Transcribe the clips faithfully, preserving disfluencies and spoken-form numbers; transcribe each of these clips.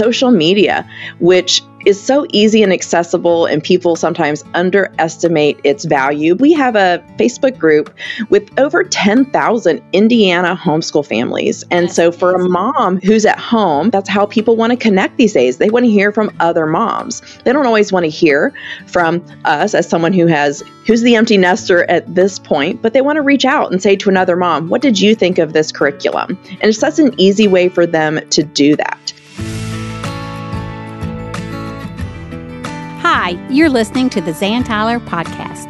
social media, which is so easy and accessible, and people sometimes underestimate its value. We have a Facebook group with over ten thousand Indiana homeschool families. And so for a mom who's at home, that's how people want to connect these days. They want to hear from other moms. They don't always want to hear from us as someone who has, who's the empty nester at this point, but they want to reach out and say to another mom, what did you think of this curriculum? And it's such an easy way for them to do that. Hi, you're listening to the Zan Tyler Podcast.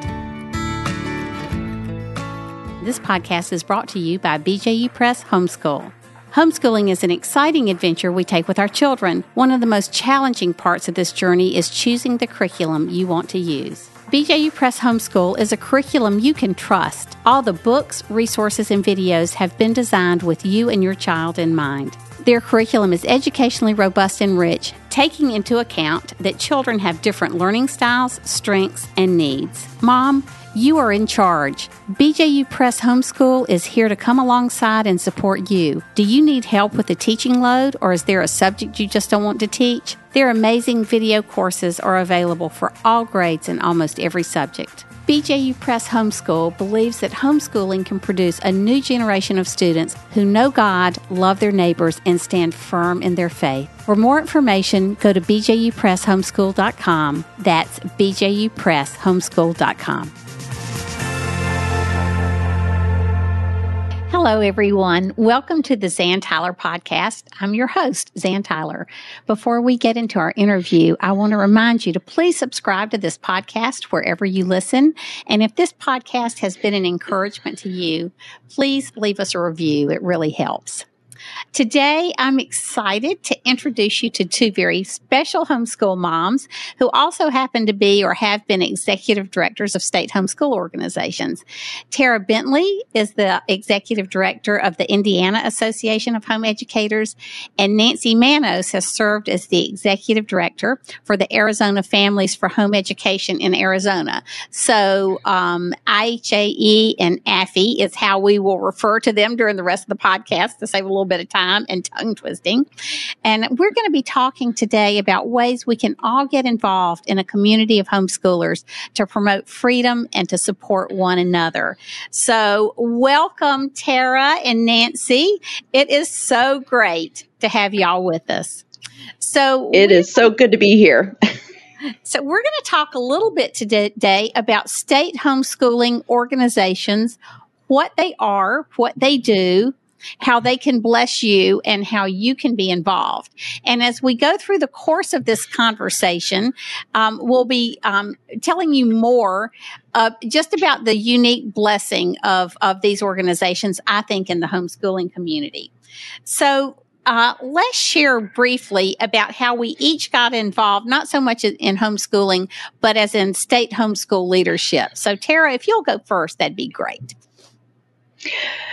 This podcast is brought to you by B J U Press Homeschool. Homeschooling is an exciting adventure we take with our children. One of the most challenging parts of this journey is choosing the curriculum you want to use. B J U Press Homeschool is a curriculum you can trust. All the books, resources, and videos have been designed with you and your child in mind. Their curriculum is educationally robust and rich, taking into account that children have different learning styles, strengths, and needs. Mom, you are in charge. B J U Press Homeschool is here to come alongside and support you. Do you need help with the teaching load, or is there a subject you just don't want to teach? Their amazing video courses are available for all grades and almost every subject. B J U Press Homeschool believes that homeschooling can produce a new generation of students who know God, love their neighbors, and stand firm in their faith. For more information, go to b j u press homeschool dot com. That's b j u press homeschool dot com. Hello, everyone. Welcome to the Zan Tyler Podcast. I'm your host, Zan Tyler. Before we get into our interview, I want to remind you to please subscribe to this podcast wherever you listen. And if this podcast has been an encouragement to you, please leave us a review. It really helps. Today, I'm excited to introduce you to two very special homeschool moms who also happen to be or have been executive directors of state homeschool organizations. Tara Bentley is the executive director of the Indiana Association of Home Educators, and Nancy Manos has served as the executive director for the Arizona Families for Home Education in Arizona. So um, I H A E and A F I is how we will refer to them during the rest of the podcast to save a little bit of time and tongue twisting. And we're going to be talking today about ways we can all get involved in a community of homeschoolers to promote freedom and to support one another. So welcome, Tara and Nancy. It is so great to have y'all with us. So it is so good to be here. So we're going to talk a little bit today about state homeschooling organizations, what they are, what they do, how they can bless you, and how you can be involved. And as we go through the course of this conversation, um, we'll be um, telling you more uh, just about the unique blessing of, of these organizations, I think, in the homeschooling community. So Uh, let's share briefly about how we each got involved, not so much in homeschooling, but as in state homeschool leadership. So, Tara, if you'll go first, that'd be great.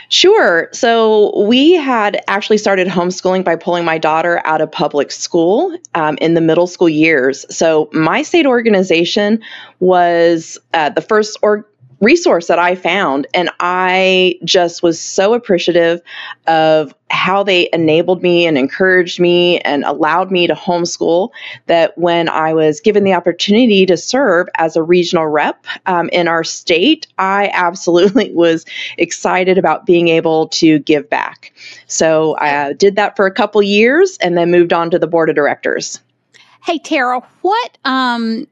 Sure. So we had actually started homeschooling by pulling my daughter out of public school um, in the middle school years. So my state organization was uh, the first org. resource that I found. And I just was so appreciative of how they enabled me and encouraged me and allowed me to homeschool, that when I was given the opportunity to serve as a regional rep um, in our state, I absolutely was excited about being able to give back. So I did that for a couple years and then moved on to the board of directors. Hey, Tara, what, um,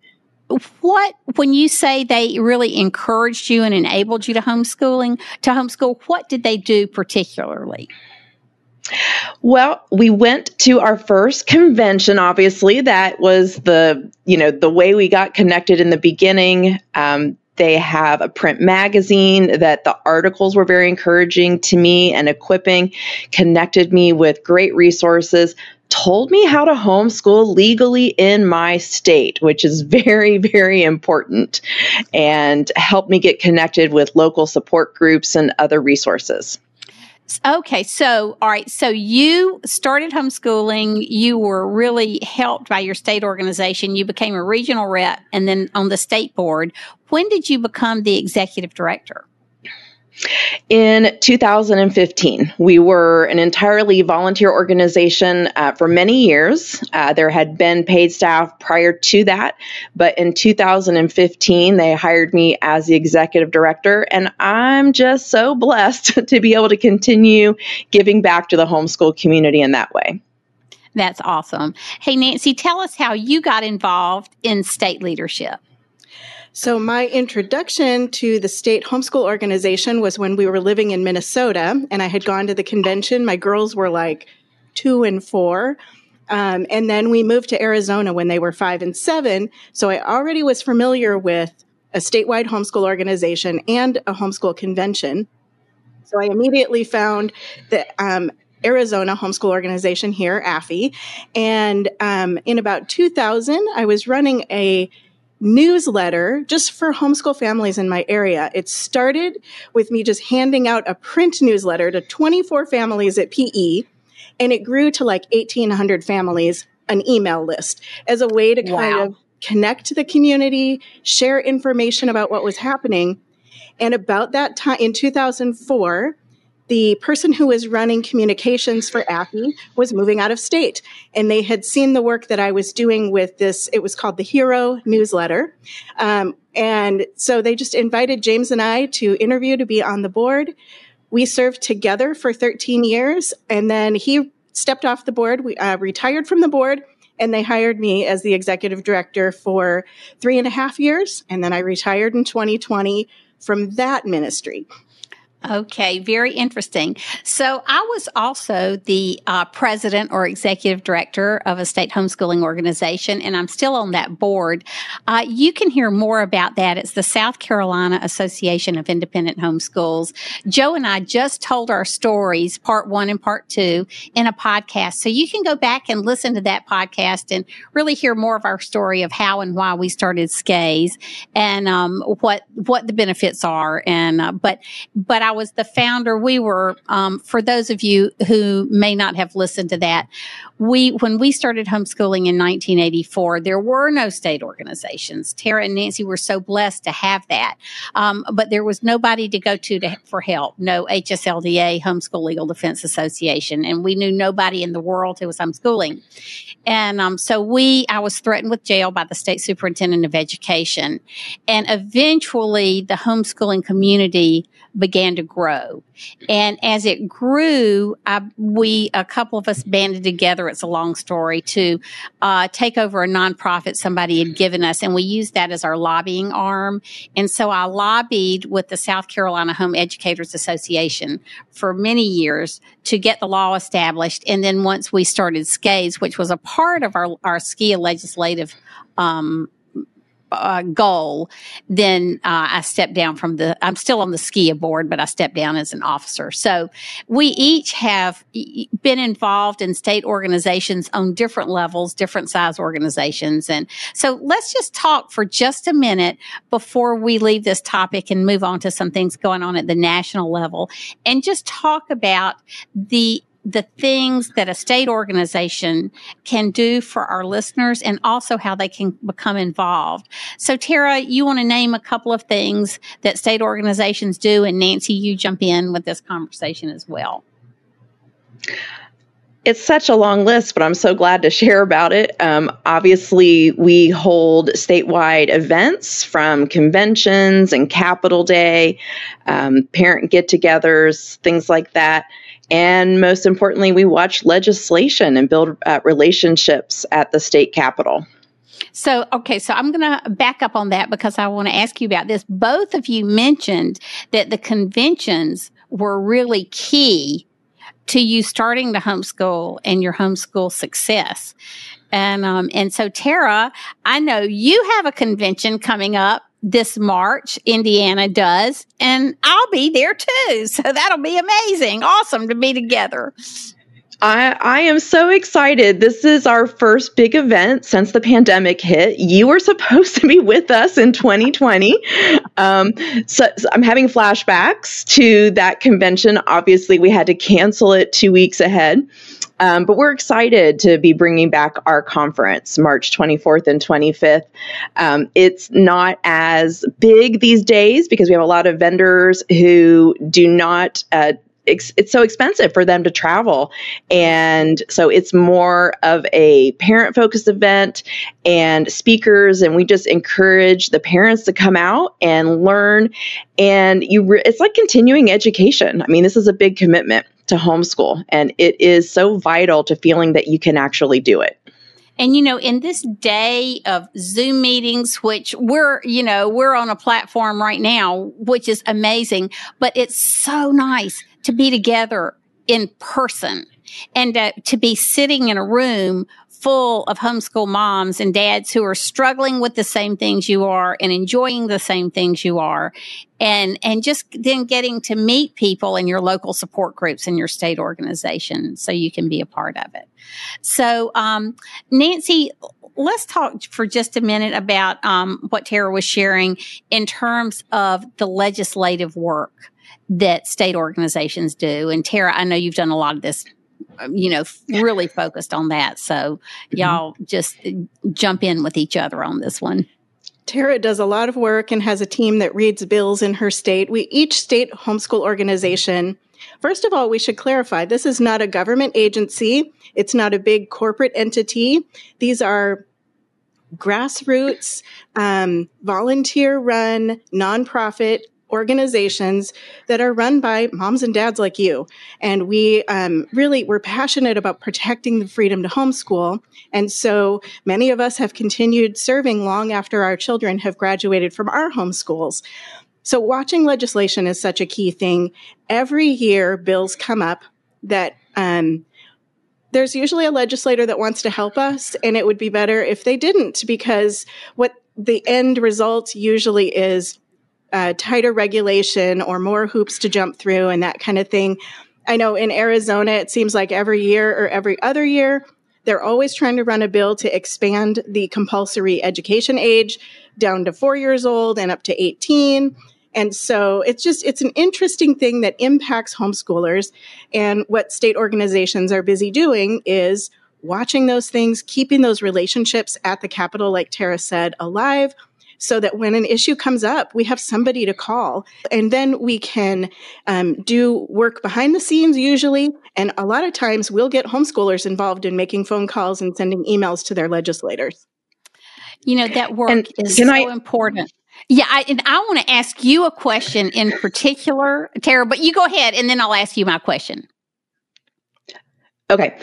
What, when you say they really encouraged you and enabled you to homeschooling, to homeschool, what did they do particularly? Well, we went to our first convention, obviously. That was the, you know, the way we got connected in the beginning. Um, They have a print magazine that the articles were very encouraging to me and equipping, connected me with great resources, told me how to homeschool legally in my state, which is very, very important, and helped me get connected with local support groups and other resources. Okay. So, all right. So you started homeschooling. You were really helped by your state organization. You became a regional rep and then on the state board. When did you become the executive director? In two thousand fifteen, we were an entirely volunteer organization uh, for many years. Uh, there had been paid staff prior to that, but in two thousand fifteen, they hired me as the executive director, and I'm just so blessed to be able to continue giving back to the homeschool community in that way. That's awesome. Hey, Nancy, tell us how you got involved in state leadership. So my introduction to the state homeschool organization was when we were living in Minnesota, and I had gone to the convention. My girls were like two and four. Um, and then we moved to Arizona when they were five and seven. So I already was familiar with a statewide homeschool organization and a homeschool convention. So I immediately found that um, Arizona Homeschool Organization here, A F I. And um, in about two thousand, I was running a newsletter just for homeschool families in my area. It started with me just handing out a print newsletter to twenty-four families at P E, and it grew to like eighteen hundred families, an email list, as a way to kind wow. of connect to the community, share information about what was happening. And about that time, in two thousand four, the person who was running communications for A F I was moving out of state, and they had seen the work that I was doing with this. It was called the Hero Newsletter. Um, and so they just invited James and I to interview to be on the board. We served together for thirteen years, and then he stepped off the board. We uh, retired from the board, and they hired me as the executive director for three and a half years. And then I retired in twenty twenty from that ministry. Okay, very interesting. So I was also the uh, president or executive director of a state homeschooling organization, and I'm still on that board. Uh, you can hear more about that. It's the South Carolina Association of Independent Homeschools. Joe and I just told our stories, part one and part two, in a podcast. So you can go back and listen to that podcast and really hear more of our story of how and why we started SCAES and um, what what the benefits are. And uh, but but I was the founder. We were, um, for those of you who may not have listened to that, we when we started homeschooling in nineteen eighty-four, there were no state organizations. Tara and Nancy were so blessed to have that, um, but there was nobody to go to, to for help. No H S L D A, Homeschool Legal Defense Association, and we knew nobody in the world who was homeschooling. And um, so we, I was threatened with jail by the state superintendent of education, and eventually the homeschooling community began to grow. And as it grew, I, we, a couple of us banded together. It's a long story to uh, take over a nonprofit somebody had given us. And we used that as our lobbying arm. And so I lobbied with the South Carolina Home Educators Association for many years to get the law established. And then once we started SCAES, which was a part of our, our S K I A legislative um Uh, goal, then uh, I stepped down from the, I'm still on the S K I A board, but I stepped down as an officer. So we each have been involved in state organizations on different levels, different size organizations. And so let's just talk for just a minute before we leave this topic and move on to some things going on at the national level, and just talk about the the things that a state organization can do for our listeners, and also how they can become involved. So, Tara, you want to name a couple of things that state organizations do, and Nancy, you jump in with this conversation as well. It's such a long list, but I'm so glad to share about it. Um, obviously, we hold statewide events from conventions and Capitol Day, um, parent get-togethers, things like that. And most importantly, we watch legislation and build uh, relationships at the state capitol. So, okay, so I'm going to back up on that because I want to ask you about this. Both of you mentioned that the conventions were really key to you starting to homeschool and your homeschool success. And um, and so, Tara, I know you have a convention coming up this March, Indiana does, and I'll be there too. So that'll be amazing. Awesome to be together. I, I am so excited. This is our first big event since the pandemic hit. You were supposed to be with us in twenty twenty. Um, so, so I'm having flashbacks to that convention. Obviously, we had to cancel it two weeks ahead. Um, but we're excited to be bringing back our conference March twenty-fourth and twenty-fifth. Um, it's not as big these days because we have a lot of vendors who do not uh, it's so expensive for them to travel. And so it's more of a parent-focused event and speakers, and we just encourage the parents to come out and learn. And you re- it's like continuing education. I mean, this is a big commitment to homeschool, and it is so vital to feeling that you can actually do it. And, you know, in this day of Zoom meetings, which we're, you know, we're on a platform right now, which is amazing, but it's so nice to be together in person and uh, to be sitting in a room full of homeschool moms and dads who are struggling with the same things you are and enjoying the same things you are, and and just then getting to meet people in your local support groups and your state organization so you can be a part of it. So, um, Nancy, let's talk for just a minute about um, what Tara was sharing in terms of the legislative work that state organizations do. And Tara, I know you've done a lot of this, you know, really focused on that. So y'all just jump in with each other on this one. Tara does a lot of work and has a team that reads bills in her state. We each state homeschool organization. First of all, we should clarify, this is not a government agency. It's not a big corporate entity. These are grassroots, um, volunteer-run, nonprofit organizations that are run by moms and dads like you. And we um, really, we're passionate about protecting the freedom to homeschool. And so many of us have continued serving long after our children have graduated from our homeschools. So watching legislation is such a key thing. Every year, bills come up that um, there's usually a legislator that wants to help us, and it would be better if they didn't, because what the end result usually is Uh, tighter regulation or more hoops to jump through and that kind of thing. I know in Arizona, it seems like every year or every other year, they're always trying to run a bill to expand the compulsory education age down to four years old and up to eighteen. And so it's just, it's an interesting thing that impacts homeschoolers. And what state organizations are busy doing is watching those things, keeping those relationships at the Capitol, like Tara said, alive, so that when an issue comes up, we have somebody to call. And then we can um, do work behind the scenes usually. And a lot of times we'll get homeschoolers involved in making phone calls and sending emails to their legislators. You know, that work and is so I- important. Yeah, I, and I want to ask you a question in particular, Tara, but you go ahead and then I'll ask you my question. Okay.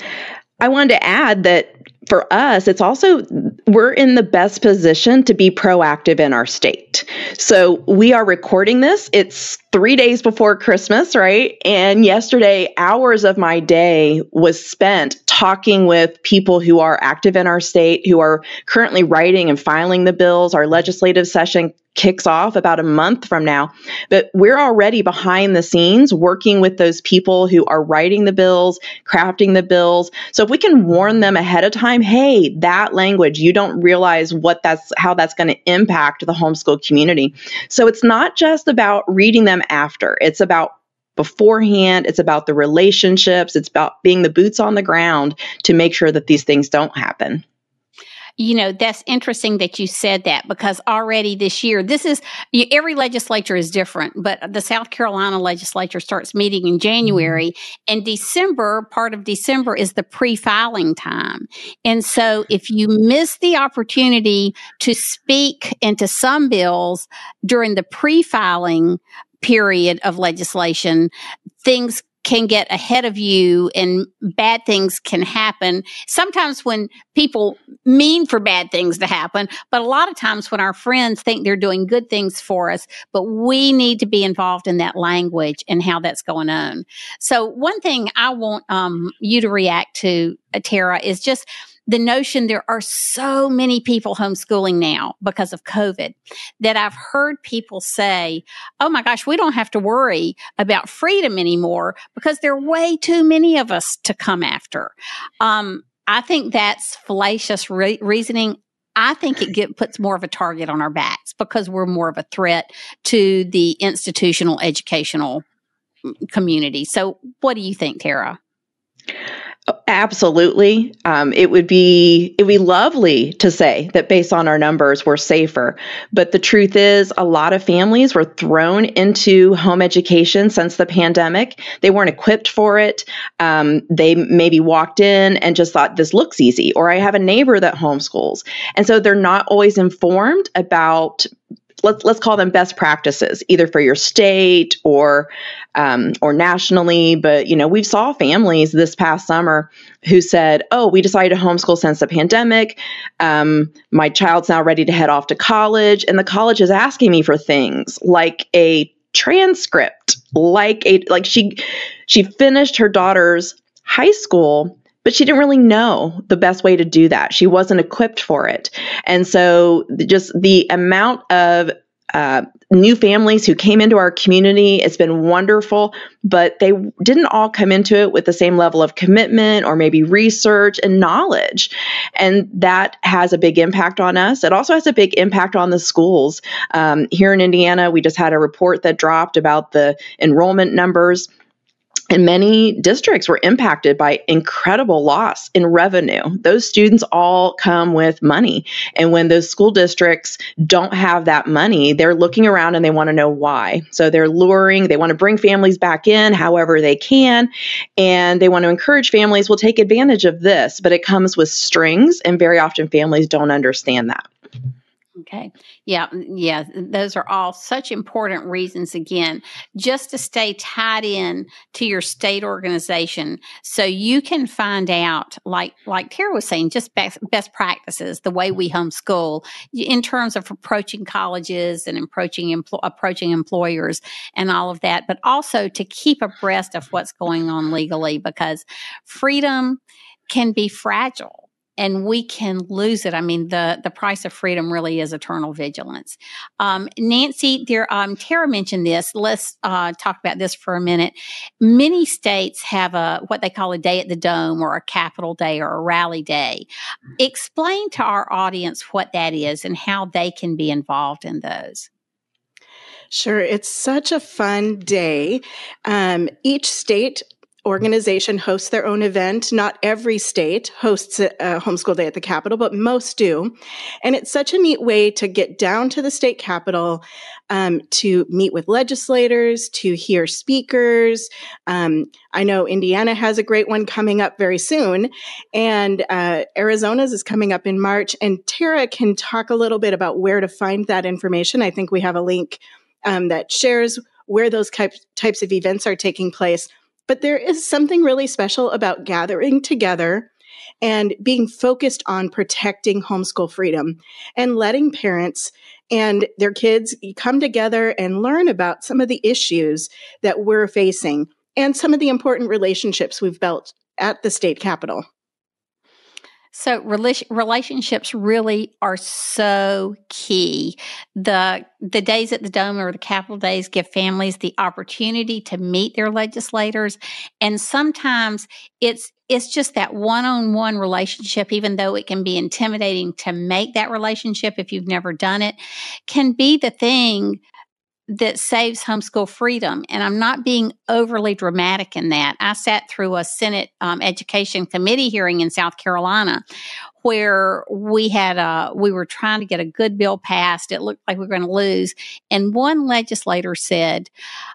I wanted to add that for us, it's also, we're in the best position to be proactive in our state. So we are recording this. It's three days before Christmas, right? And yesterday, hours of my day was spent talking with people who are active in our state, who are currently writing and filing the bills. Our legislative session kicks off about a month from now, but we're already behind the scenes working with those people who are writing the bills, crafting the bills. So if we can warn them ahead of time, hey, that language, you don't realize what that's, how that's going to impact the homeschool community. So it's not just about reading them after, it's about beforehand, it's about the relationships, it's about being the boots on the ground to make sure that these things don't happen. You know, that's interesting that you said that, because already this year, this is, every legislature is different, but the South Carolina legislature starts meeting in January, and December, part of December is the pre-filing time. And so if you miss the opportunity to speak into some bills during the pre-filing period of legislation, things can get ahead of you and bad things can happen. Sometimes when people mean for bad things to happen, but a lot of times when our friends think they're doing good things for us, but we need to be involved in that language and how that's going on. So one thing I want um, you to react to, Tara, is just the notion there are so many people homeschooling now because of COVID that I've heard people say, oh my gosh, we don't have to worry about freedom anymore because there are way too many of us to come after. Um, I think that's fallacious re- reasoning. I think it get, puts more of a target on our backs because we're more of a threat to the institutional educational community. So what do you think, Tara? Absolutely. Um, it would be it would be lovely to say that based on our numbers, we're safer. But the truth is, a lot of families were thrown into home education since the pandemic. They weren't equipped for it. Um, they maybe walked in and just thought, this looks easy, or I have a neighbor that homeschools. And so they're not always informed about, let's let's call them best practices, either for your state or um, or nationally. But you know, we saw families this past summer who said, "Oh, we decided to homeschool since the pandemic. Um, my child's now ready to head off to college, and the college is asking me for things like a transcript, like a like she she finished her daughter's high school." But she didn't really know the best way to do that. She wasn't equipped for it. And so just the amount of uh, new families who came into our community, it's been wonderful, but they didn't all come into it with the same level of commitment or maybe research and knowledge. And that has a big impact on us. It also has a big impact on the schools. Um, here in Indiana, we just had a report that dropped about the enrollment numbers. And many districts were impacted by incredible loss in revenue. Those students all come with money. And when those school districts don't have that money, they're looking around and they want to know why. So they're luring, they want to bring families back in however they can. And they want to encourage families, well, take advantage of this. But it comes with strings, and very often families don't understand that. Okay. Yeah. Yeah. Those are all such important reasons, again, just to stay tied in to your state organization so you can find out, like, like Tara was saying, just best, best practices, the way we homeschool in terms of approaching colleges and approaching, empl- approaching employers and all of that, but also to keep abreast of what's going on legally, because freedom can be fragile. And we can lose it. I mean, the, the price of freedom really is eternal vigilance. Um, Nancy, dear, um, Tara mentioned this. Let's uh, talk about this for a minute. Many states have a what they call a day at the dome, or a Capitol Day, or a rally day. Explain to our audience what that is and how they can be involved in those. Sure. It's such a fun day. Um, each state organization hosts their own event. Not every state hosts a homeschool day at the Capitol, but most do. And it's such a neat way to get down to the state Capitol, um, to meet with legislators, to hear speakers. Um, I know Indiana has a great one coming up very soon, and uh, Arizona's is coming up in March. And Tara can talk a little bit about where to find that information. I think we have a link um, that shares where those types of events are taking place. But there is something really special about gathering together and being focused on protecting homeschool freedom and letting parents and their kids come together and learn about some of the issues that we're facing and some of the important relationships we've built at the state Capitol. So relationships really are so key. The the days at the Dome, or the Capitol days, give families the opportunity to meet their legislators. And sometimes it's it's just that one-on-one relationship, even though it can be intimidating to make that relationship if you've never done it, can be the thing that saves homeschool freedom. And I'm not being overly dramatic in that. I sat through a Senate um, Education Committee hearing in South Carolina where we had a, we were trying to get a good bill passed. It looked like we were going to lose. And one legislator said,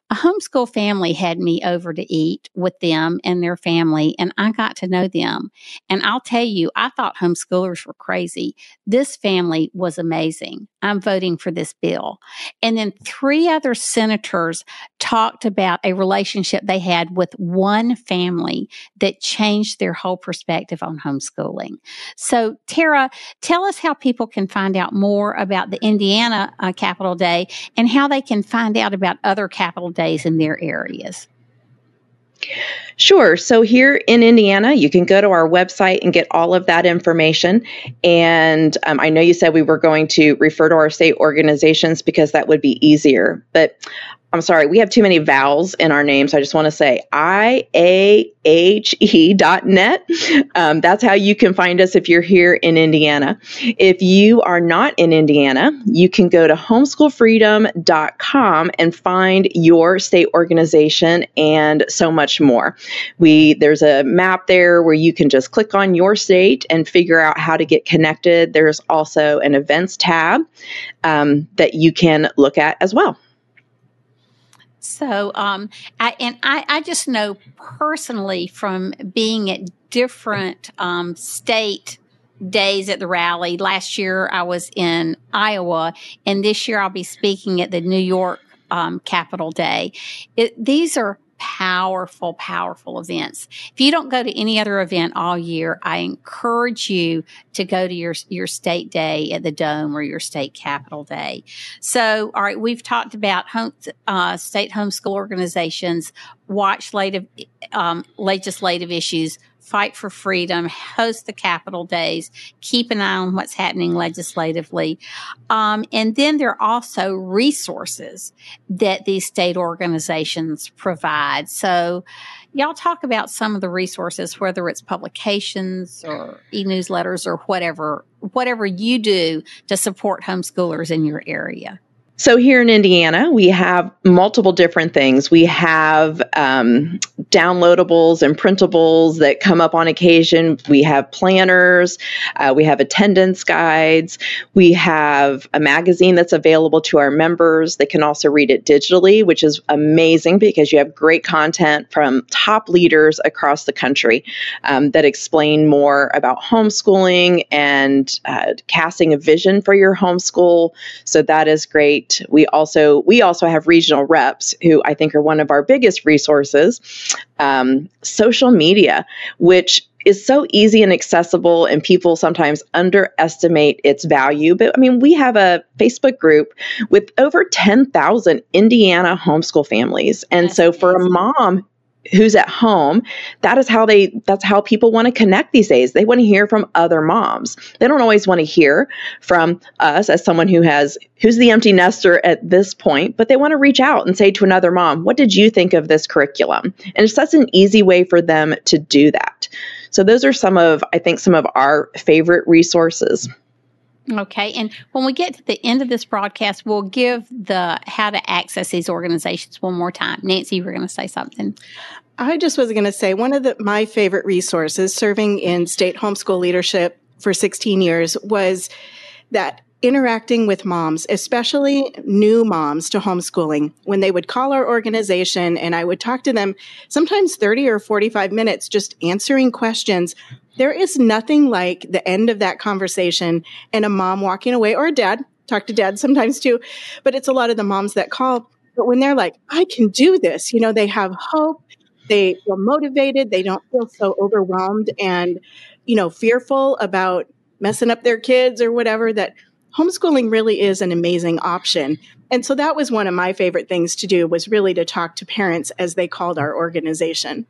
a homeschool family had me over to eat with them and their family, and I got to know them. And I'll tell you, I thought homeschoolers were crazy. This family was amazing. I'm voting for this bill. And then three other senators talked about a relationship they had with one family that changed their whole perspective on homeschooling. So, Tara, tell us how people can find out more about the Indiana uh, Capitol Day and how they can find out about other Capitol Days in their areas. Sure. So here in Indiana, you can go to our website and get all of that information. And um, I know you said we were going to refer to our state organizations because that would be easier, but I'm sorry, we have too many vowels in our names. I just want to say I A H E dot net. Um, that's how you can find us if you're here in Indiana. If you are not in Indiana, you can go to homeschool freedom dot com and find your state organization and so much more. We There's a map there where you can just click on your state and figure out how to get connected. There's also an events tab um, that you can look at as well. So, um, I, and I, I just know personally from being at different um, state days at the rally. Last year I was in Iowa, and this year I'll be speaking at the New York um, Capitol Day. It, these are powerful, powerful events. If you don't go to any other event all year, I encourage you to go to your, your state day at the Dome or your state Capitol Day. So, all right, we've talked about home, uh, state homeschool organizations, watch lative, um, legislative issues, fight for freedom, host the Capitol Days, keep an eye on what's happening legislatively. Um, and then there are also resources that these state organizations provide. So y'all talk about some of the resources, whether it's publications or e-newsletters or whatever, whatever you do to support homeschoolers in your area. So here in Indiana, we have multiple different things. We have um, downloadables and printables that come up on occasion. We have planners. Uh, we have attendance guides. We have a magazine that's available to our members. They can also read it digitally, which is amazing because you have great content from top leaders across the country um, that explain more about homeschooling and uh, casting a vision for your homeschool. So that is great. We also we also have regional reps who I think are one of our biggest resources. Um, social media, which is so easy and accessible, and people sometimes underestimate its value. But I mean, we have a Facebook group with over ten thousand Indiana homeschool families, and so for a mom who's at home, that is how they, that's how people want to connect these days. They want to hear from other moms. They don't always want to hear from us as someone who has, who's the empty nester at this point, but they want to reach out and say to another mom, what did you think of this curriculum? And it's such an easy way for them to do that. So those are some of, I think, some of our favorite resources. Okay. And when we get to the end of this broadcast, we'll give the how to access these organizations one more time. Nancy, you were going to say something. I just was going to say one of the, my favorite resources serving in state homeschool leadership for sixteen years was that interacting with moms, especially new moms to homeschooling, when they would call our organization and I would talk to them sometimes thirty or forty-five minutes just answering questions. There is nothing like the end of that conversation and a mom walking away, or a dad, talk to dad sometimes too, but it's a lot of the moms that call. But when they're like, I can do this, you know, they have hope, they feel motivated, they don't feel so overwhelmed and, you know, fearful about messing up their kids or whatever, that homeschooling really is an amazing option. And so that was one of my favorite things to do, was really to talk to parents as they called our organization.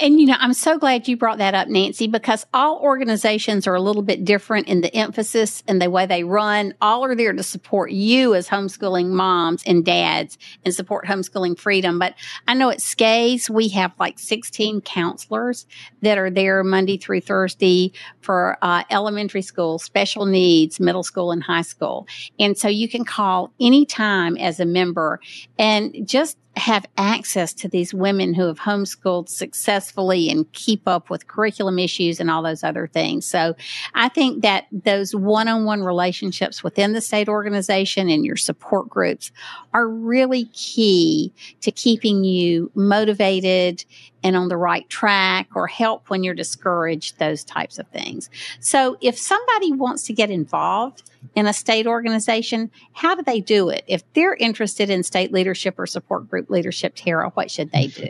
And, you know, I'm so glad you brought that up, Nancy, because all organizations are a little bit different in the emphasis and the way they run. All are there to support you as homeschooling moms and dads and support homeschooling freedom. But I know at SCAES, we have like sixteen counselors that are there Monday through Thursday for uh, elementary school, special needs, middle school, and high school. And so you can call anytime as a member and just have access to these women who have homeschooled successfully and keep up with curriculum issues and all those other things. So I think that those one-on-one relationships within the state organization and your support groups are really key to keeping you motivated and on the right track, or help when you're discouraged, those types of things. So if somebody wants to get involved in a state organization, how do they do it? If they're interested in state leadership or support group leadership, Tara, what should they do?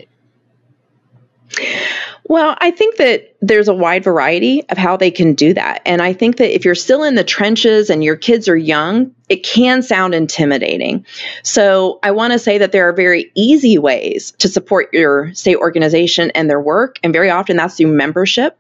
Well, I think that there's a wide variety of how they can do that. And I think that if you're still in the trenches and your kids are young, it can sound intimidating. So I want to say that there are very easy ways to support your state organization and their work. And very often that's through membership,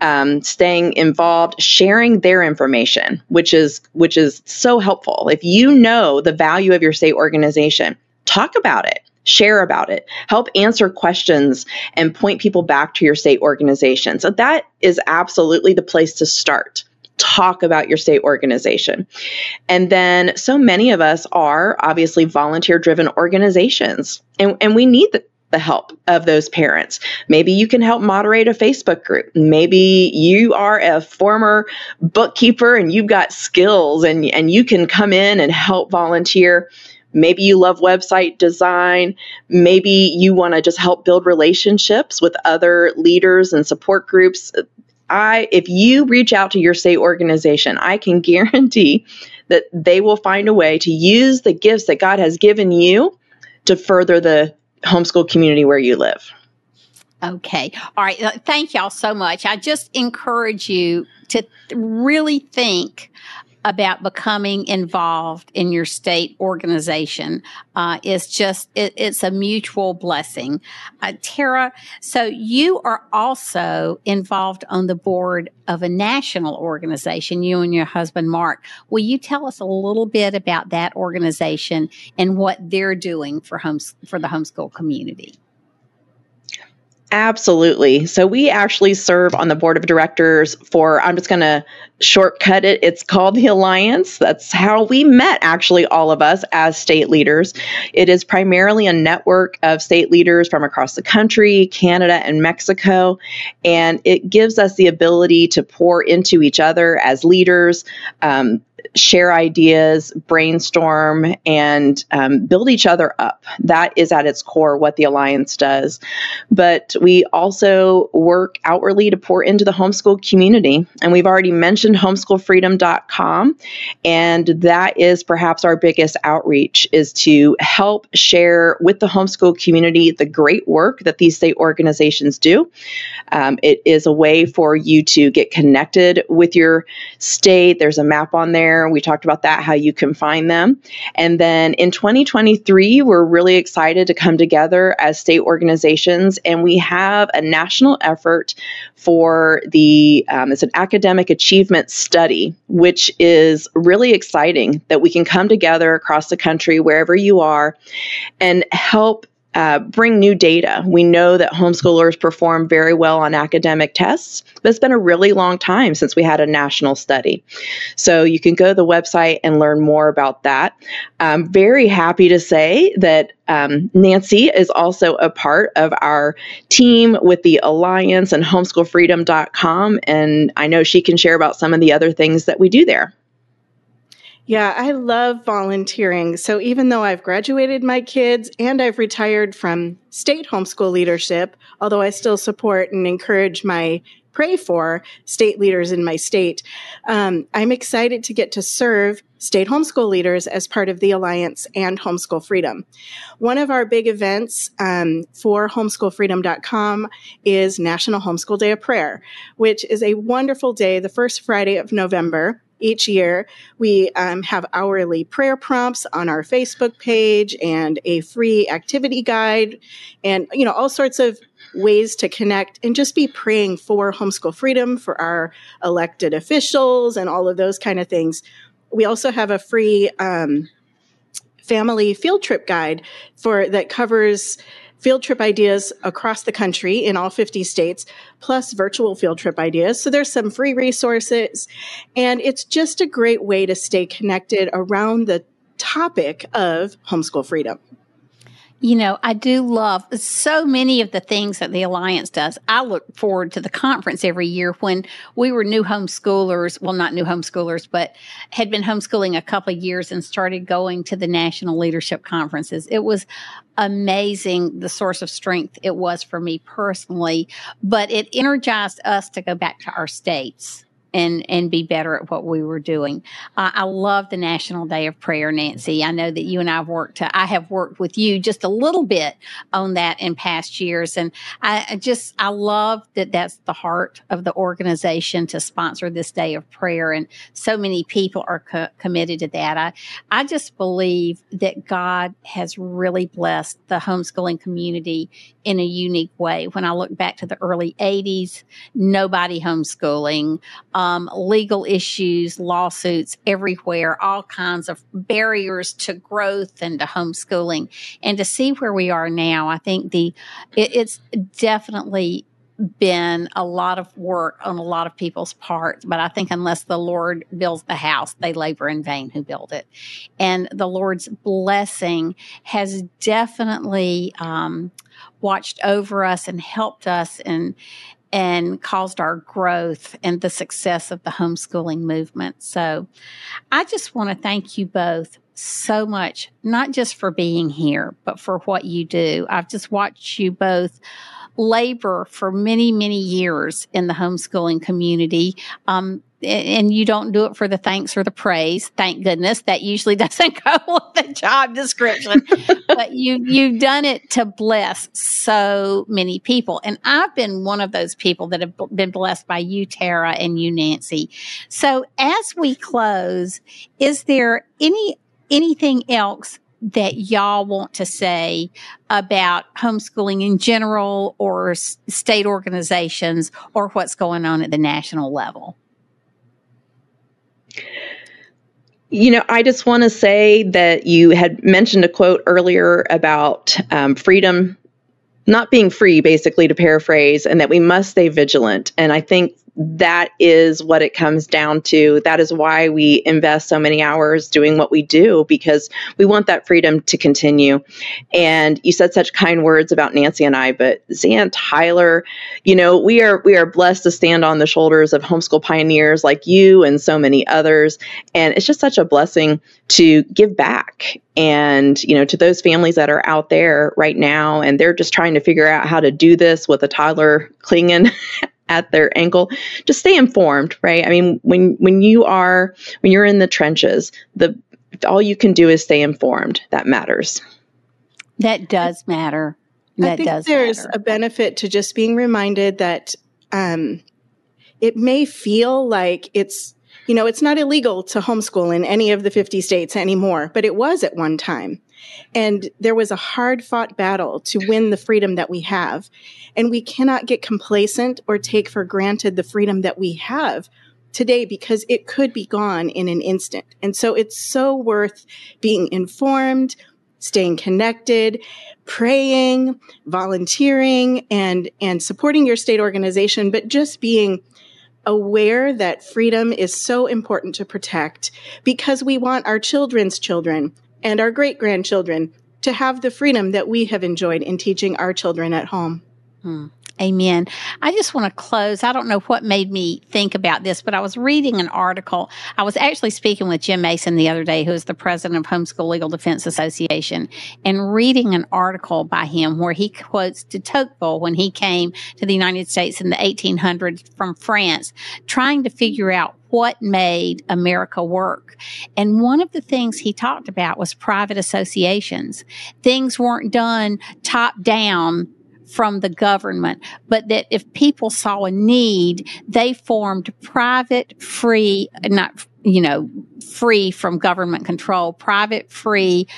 um, staying involved, sharing their information, which is, which is so helpful. If you know the value of your state organization, talk about it, share about it, help answer questions, and point people back to your state organization. So that is absolutely the place to start. Talk about your state organization. And then so many of us are obviously volunteer-driven organizations, and, and we need the, the help of those parents. Maybe you can help moderate a Facebook group. Maybe you are a former bookkeeper and you've got skills and, and you can come in and help volunteer. Maybe you love website design. Maybe you want to just help build relationships with other leaders and support groups. I, if you reach out to your state organization, I can guarantee that they will find a way to use the gifts that God has given you to further the homeschool community where you live. Okay. All right. Thank y'all so much. I just encourage you to really think about becoming involved in your state organization. Uh, it's just, it, it's a mutual blessing. Uh, Tara, so you are also involved on the board of a national organization, you and your husband, Mark. Will you tell us a little bit about that organization and what they're doing for homes, for the homeschool community? Absolutely. So we actually serve on the board of directors for, I'm just going to shortcut it, it's called the Alliance. That's how we met, actually, all of us as state leaders. It is primarily a network of state leaders from across the country, Canada and Mexico, and it gives us the ability to pour into each other as leaders, um, share ideas, brainstorm, and um, build each other up. That is at its core what the Alliance does. But we also work outwardly to pour into the homeschool community. And we've already mentioned homeschool freedom dot com. And that is perhaps our biggest outreach, is to help share with the homeschool community the great work that these state organizations do. Um, it is a way for you to get connected with your state. There's a map on there. We talked about that, how you can find them. And then in twenty twenty-three, we're really excited to come together as state organizations, and we have a national effort for the, um, it's an academic achievement study, which is really exciting that we can come together across the country, wherever you are, and help Uh, bring new data. We know that homeschoolers perform very well on academic tests, but it's been a really long time since we had a national study. So you can go to the website and learn more about that. I'm very happy to say that Um, Nancy is also a part of our team with the Alliance and homeschool freedom dot com, and I know she can share about some of the other things that we do there. Yeah, I love volunteering. So even though I've graduated my kids and I've retired from state homeschool leadership, although I still support and encourage my pray for state leaders in my state, um, I'm excited to get to serve state homeschool leaders as part of the Alliance and Homeschool Freedom. One of our big events um, for homeschool freedom dot com is National Homeschool Day of Prayer, which is a wonderful day, the first Friday of November. Each year, we um, have hourly prayer prompts on our Facebook page and a free activity guide and, you know, all sorts of ways to connect and just be praying for homeschool freedom, for our elected officials and all of those kind of things. We also have a free um, family field trip guide for that covers field trip ideas across the country in all fifty states, plus virtual field trip ideas. So there's some free resources, and it's just a great way to stay connected around the topic of homeschool freedom. You know, I do love so many of the things that the Alliance does. I look forward to the conference every year. When we were new homeschoolers, well, not new homeschoolers, but had been homeschooling a couple of years and started going to the national leadership conferences, it was amazing the source of strength it was for me personally, but it energized us to go back to our states and and be better at what we were doing. Uh, I love the National Day of Prayer, Nancy. I know that you and I have worked, to, I have worked with you just a little bit on that in past years. And I, I just, I love that that's the heart of the organization, to sponsor this day of prayer. And so many people are co- committed to that. I, I just believe that God has really blessed the homeschooling community in a unique way. When I look back to the early eighties, nobody homeschooling. Um, um, legal issues, lawsuits everywhere, all kinds of barriers to growth and to homeschooling. And to see where we are now, I think the it, it's definitely been a lot of work on a lot of people's parts, but I think unless the Lord builds the house, they labor in vain who build it. And the Lord's blessing has definitely um, watched over us and helped us and and caused our growth and the success of the homeschooling movement. So I just want to thank you both so much, not just for being here, but for what you do. I've just watched you both labor for many, many years in the homeschooling community. Um, and you don't do it for the thanks or the praise. Thank goodness. That usually doesn't go with the job description. But you, you've done it to bless so many people. And I've been one of those people that have been blessed by you, Tara, and you, Nancy. So as we close, is there any anything else that y'all want to say about homeschooling in general or s- state organizations or what's going on at the national level? You know, I just want to say that you had mentioned a quote earlier about um, freedom not being free, basically, to paraphrase, and that we must stay vigilant. And I think that is what it comes down to. That is why we invest so many hours doing what we do, because we want that freedom to continue. And you said such kind words about Nancy and I, but Zan Tyler, you know, we are we are blessed to stand on the shoulders of homeschool pioneers like you and so many others. And it's just such a blessing to give back. And, you know, to those families that are out there right now, and they're just trying to figure out how to do this with a toddler clinging at their ankle, just stay informed, right? I mean, when when you are when you're in the trenches, the all you can do is stay informed. That matters. That does matter. That I think does there's matter. A benefit to just being reminded that um, it may feel like it's you know it's not illegal to homeschool in any of the fifty states anymore, but it was at one time. And there was a hard-fought battle to win the freedom that we have. And we cannot get complacent or take for granted the freedom that we have today, because it could be gone in an instant. And so it's so worth being informed, staying connected, praying, volunteering, and, and supporting your state organization, but just being aware that freedom is so important to protect, because we want our children's children and our great-grandchildren to have the freedom that we have enjoyed in teaching our children at home. Hmm. Amen. I just want to close. I don't know what made me think about this, but I was reading an article. I was actually speaking with Jim Mason the other day, who is the president of Homeschool Legal Defense Association, and reading an article by him where he quotes de Tocqueville when he came to the United States in the eighteen hundreds from France, trying to figure out what made America work. And one of the things he talked about was private associations. Things weren't done top down from the government, but that if people saw a need, they formed private, free, not, you know, free from government control, private, free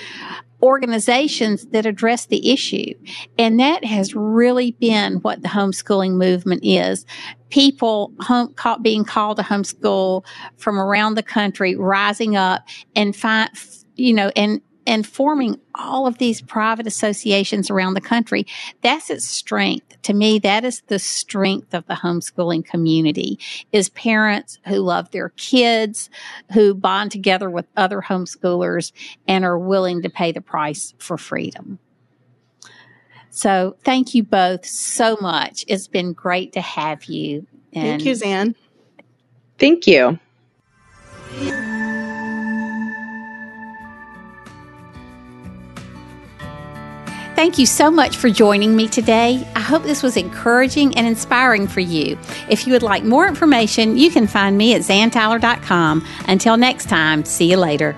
organizations that address the issue. And that has really been what the homeschooling movement is. People home, call, being called to homeschool from around the country, rising up and find, you know, and and forming all of these private associations around the country. That's its strength. To me, that is the strength of the homeschooling community, is parents who love their kids, who bond together with other homeschoolers and are willing to pay the price for freedom. So thank you both so much. It's been great to have you. And thank you, Zan. Thank you. Thank you so much for joining me today. I hope this was encouraging and inspiring for you. If you would like more information, you can find me at zan tyler dot com. Until next time, see you later.